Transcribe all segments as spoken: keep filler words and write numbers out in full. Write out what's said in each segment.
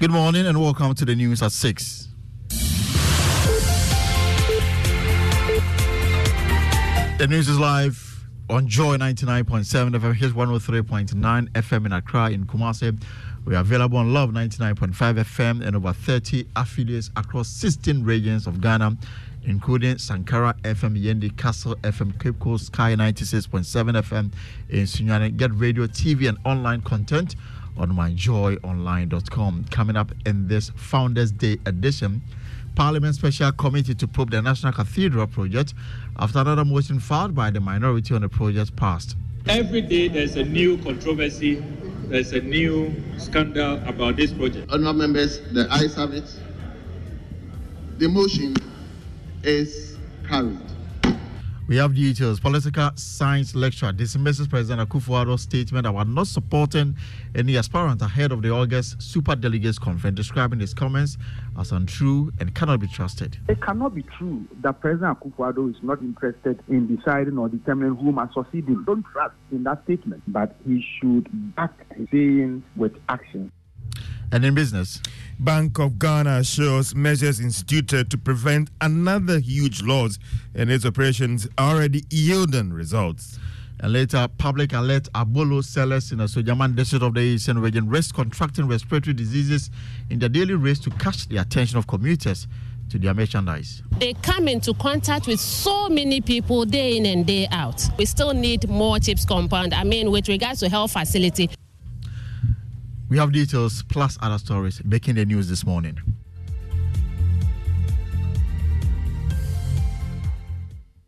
Good morning and welcome to the news at six. The news is live on Joy ninety-nine point seven F M. Here's one oh three point nine F M in Accra, in Kumasi. We are available on Love ninety-nine point five F M and over thirty affiliates across sixteen regions of Ghana, including Sankara F M, Yendi Castle F M, Cape Coast Sky ninety-six point seven F M in Sunyani. Get radio, T V, and online content on my joy online dot com. Coming up in this Founders Day edition, Parliament Special Committee to probe the National Cathedral project after another motion filed by the minority on the project passed. Every day there's a new controversy. There's a new scandal about this project. Honourable members, the ayes have it. The motion is carried. We have details. Political science lecturer dismisses President Akufo-Addo's statement about not supporting any aspirant ahead of the August Superdelegates Conference, describing his comments as untrue and cannot be trusted. It cannot be true that President Akufo-Addo is not interested in deciding or determining who must succeed him. Don't trust in that statement, but he should back his sayings with action. And in business, Bank of Ghana shows measures instituted to prevent another huge loss in its operations already yielding results. And later, public alert Abolo sellers in the Sojaman district of the Eastern region risk contracting respiratory diseases in their daily race to catch the attention of commuters to their merchandise. They come into contact with so many people day in and day out. We still need more tips compound, I mean, with regards to health facility. We have details plus other stories making the news this morning.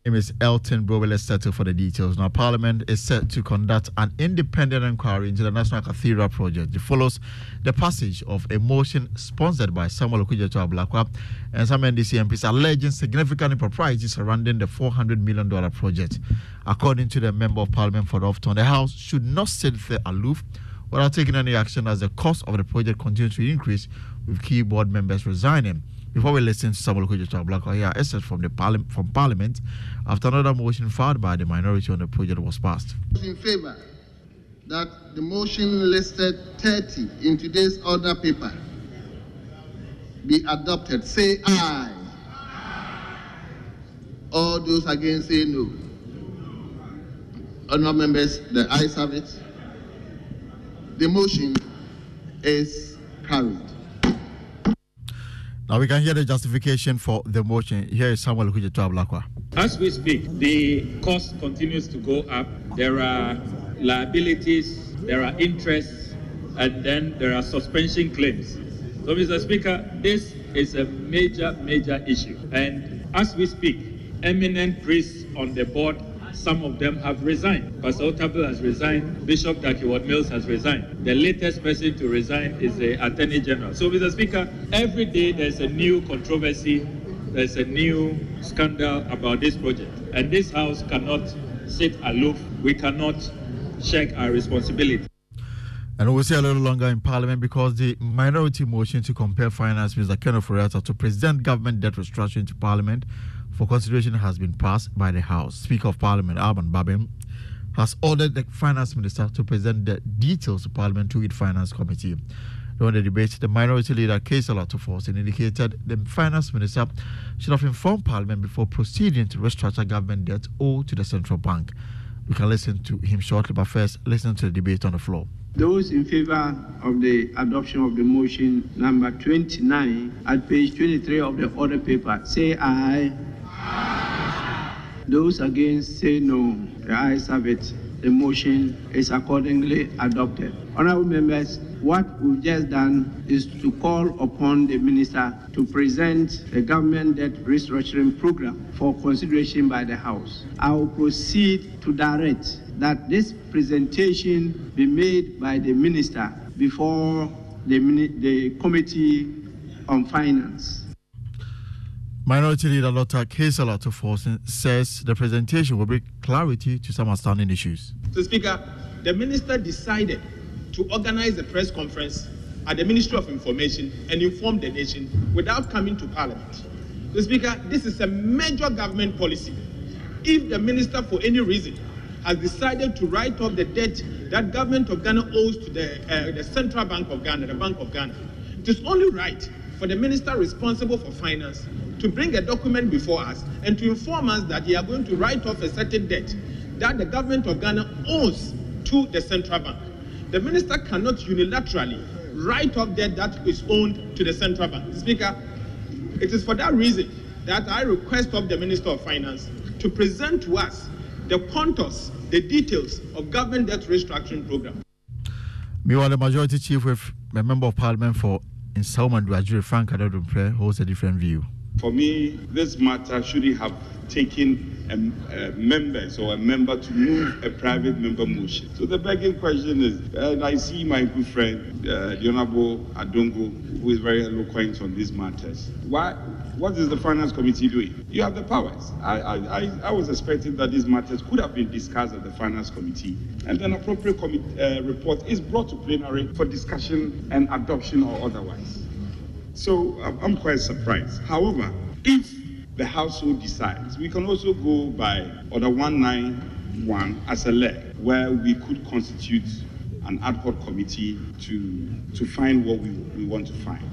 My name is Elton Browe. Let's settle for the details. Now, Parliament is set to conduct an independent inquiry into the National Cathedral project. It follows the passage of a motion sponsored by Samuel Okudjeto Ablakwa and some N D C M Ps alleging significant improprieties surrounding the four hundred million dollars project. According to the Member of Parliament for Northton, the House should not sit there aloof without taking any action as the cost of the project continues to increase, with key board members resigning. Before we listen to Samuel Okudjeto Ablakwa, here are excerpts from the parli- from Parliament after another motion filed by the minority on the project was passed. In favour that the motion listed thirty in today's order paper be adopted, say aye. All those against say no. Honourable members, the ayes have it. The motion is carried. Now we can hear the justification for the motion. Here is Samuel Okudjeto Ablakwa. As we speak, the cost continues to go up. There are liabilities, there are interests, and then there are suspension claims. So, Mister Speaker, this is a major, major issue. And as we speak, eminent priests on the board, some of them have resigned. Pastor Otabel has resigned. Bishop Dakiwat Mills has resigned. The latest person to resign is the Attorney General. So, Mister Speaker, every day there's a new controversy, there's a new scandal about this project. And this House cannot sit aloof. We cannot shirk our responsibility. And we'll see a little longer in Parliament because the minority motion to compel Finance Minister Kenneth Foriata to present government debt restructuring to Parliament for consideration has been passed by the House. Speaker of Parliament, Alban Babem, has ordered the Finance Minister to present the details to Parliament to its Finance Committee. During the debate, the minority leader, Cassiel Ato Forson, indicated the Finance Minister should have informed Parliament before proceeding to restructure government debt owed to the central bank. We can listen to him shortly, but first, listen to the debate on the floor. Those in favour of the adoption of the motion number twenty-nine at page twenty-three of the order paper, say aye. Those against say no. The ayes have it. The motion is accordingly adopted. Honourable members, what we've just done is to call upon the Minister to present the government debt restructuring programme for consideration by the House. I will proceed to direct that this presentation be made by the Minister before the, the Committee on Finance. Minority Leader Doctor Kaisa Latufu Forson says the presentation will bring clarity to some outstanding issues. Mister Speaker, the Minister decided to organize a press conference at the Ministry of Information and inform the nation without coming to Parliament. Mister Speaker, this is a major government policy. If the Minister, for any reason, has decided to write off the debt that Government of Ghana owes to the, uh, the Central Bank of Ghana, the Bank of Ghana, it is only right for the Minister responsible for finance to bring a document before us and to inform us that they are going to write off a certain debt that the government of Ghana owes to the central bank. The minister cannot unilaterally write off debt that is owed to the central bank. Speaker, it is for that reason that I request of the Minister of Finance to present to us the contours, the details of government debt restructuring program. Meanwhile, the Majority Chief with a member of Parliament for Insolvent, Adjoa Frank Adadeju, holds a different view. For me, this matter shouldn't have taken a, a member or a member to move a private member motion. So the begging question is, and I see my good friend, uh, the Honorable Adongo, who is very eloquent on these matters. Why? What is the Finance Committee doing? You have the powers. I, I, I, I was expecting that these matters could have been discussed at the Finance Committee, and an appropriate commi- uh, report is brought to plenary for discussion and adoption or otherwise. So I'm quite surprised. However, if the household decides, we can also go by Order one ninety-one as a leg, where we could constitute an ad hoc committee to to find what we, we want to find.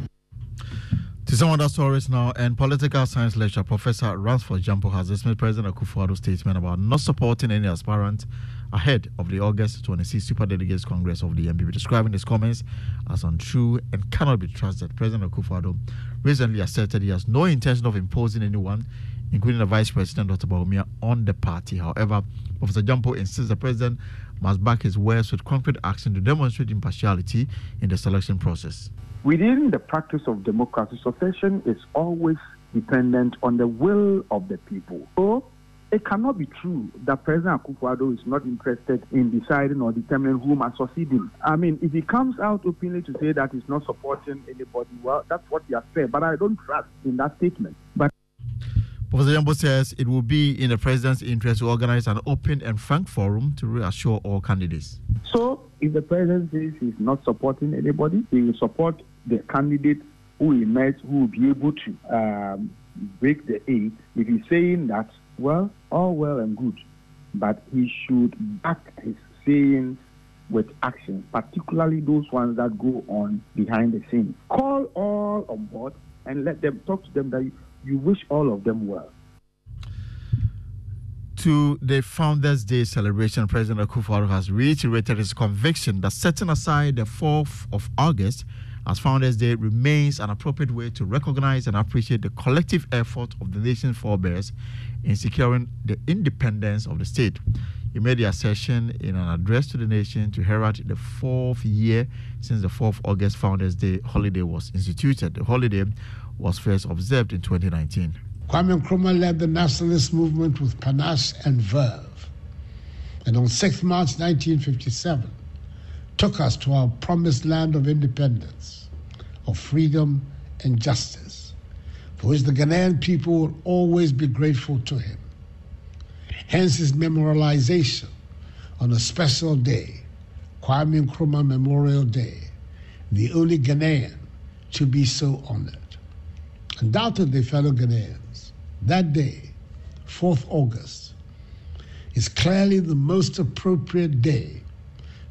To some other stories now, and political science lecturer Professor Ransford Gyampo has dismissed President Akufo-Addo's statement about not supporting any aspirant ahead of the August twenty-sixth Superdelegates Congress of the N P P, describing his comments as untrue and cannot be trusted. President Akufo-Addo recently asserted he has no intention of imposing anyone, including the Vice President Doctor Bawumia, on the party. However, Professor Gyampo insists the president must back his words with concrete action to demonstrate impartiality in the selection process. Within the practice of democracy, succession is always dependent on the will of the people. So it cannot be true that President Akufo-Addo is not interested in deciding or determining who must succeed him. I mean, if he comes out openly to say that he's not supporting anybody, well, that's what he has said. But I don't trust in that statement. But Professor Gyampo says it will be in the president's interest to organize an open and frank forum to reassure all candidates. So if the president says he's not supporting anybody, he will support the candidate who will emerge, who will be able to um, break the eight, if he's saying that, well, all well and good, but he should back his sayings with action, particularly those ones that go on behind the scenes. Call all on board and let them talk to them that you wish all of them well. To the Founders' Day celebration, President Akufo-Addo has reiterated his conviction that setting aside the fourth of August as Founders' Day remains an appropriate way to recognize and appreciate the collective effort of the nation's forebears in securing the independence of the state. He made the assertion in an address to the nation to herald the fourth year since the fourth of August Founders' Day holiday was instituted. The holiday was first observed in twenty nineteen. Kwame Nkrumah led the nationalist movement with panache and verve, and on sixth of March nineteen fifty-seven took us to our promised land of independence, of freedom and justice, for which the Ghanaian people will always be grateful to him. Hence his memorialization on a special day, Kwame Nkrumah Memorial Day, the only Ghanaian to be so honored. Undoubtedly, fellow Ghanaians, that day, fourth of August, is clearly the most appropriate day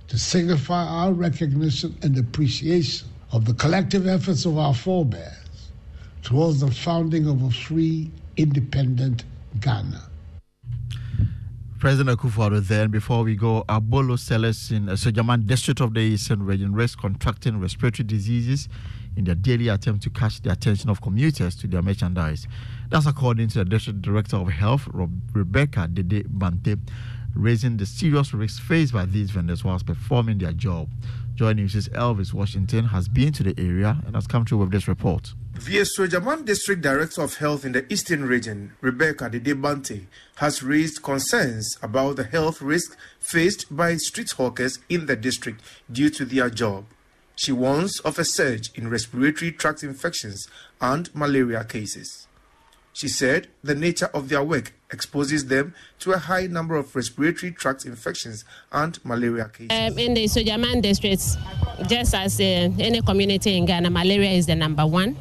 to signify our recognition and appreciation of the collective efforts of our forebears towards the founding of a free, independent Ghana. President Akufo-Addo then, before we go, Abolo sellers in Sojaman District of the Eastern Region risk contracting respiratory diseases in their daily attempt to catch the attention of commuters to their merchandise. That's according to the District Director of Health, Rob- Rebecca Dede Bante, raising the serious risks faced by these vendors whilst performing their job. Joy News' Elvis Washington has been to the area and has come through with this report. The Sojaman District Director of Health in the Eastern Region, Rebecca Dede Bante, has raised concerns about the health risk faced by street hawkers in the district due to their job. She warns of a surge in respiratory tract infections and malaria cases. She said the nature of their work exposes them to a high number of respiratory tract infections and malaria cases. Um, in the Sojaman District, just as uh, any community in Ghana, malaria is the number one.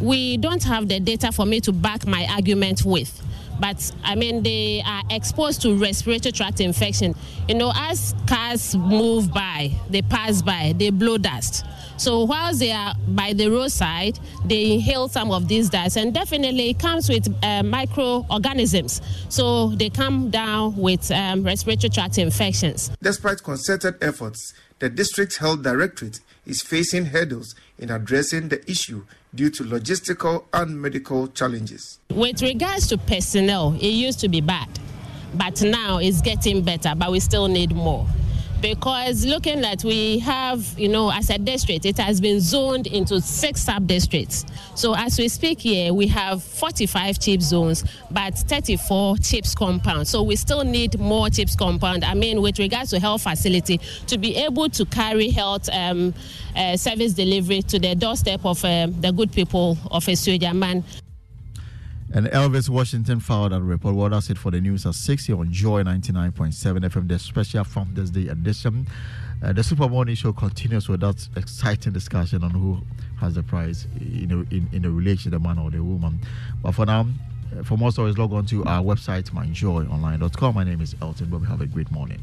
We don't have the data for me to back my argument with, but I mean, they are exposed to respiratory tract infection. You know, as cars move by, they pass by, they blow dust. So while they are by the roadside, they inhale some of these dust, and definitely it comes with uh, microorganisms. So they come down with um, respiratory tract infections. Despite concerted efforts, the district health directorate is facing hurdles in addressing the issue due to logistical and medical challenges. With regards to personnel, it used to be bad, but now it's getting better, but we still need more. Because looking at, we have, you know, as a district, it has been zoned into six sub-districts. So as we speak here, we have forty-five chips zones, but thirty-four chips compounds. So we still need more chips compound. I mean, with regards to health facility, to be able to carry health um, uh, service delivery to the doorstep of uh, the good people of Sojaman. And Elvis Washington filed that report. Well, that's it for the news at six here on Joy ninety-nine point seven F M, the special Founders Day edition. Uh, the Super Morning Show continues with that exciting discussion on who has the prize in a, in, in a relation, the man or the woman. But for now, for more stories, log on to our website, my joy online dot com. My name is Elton Bob. Have a great morning.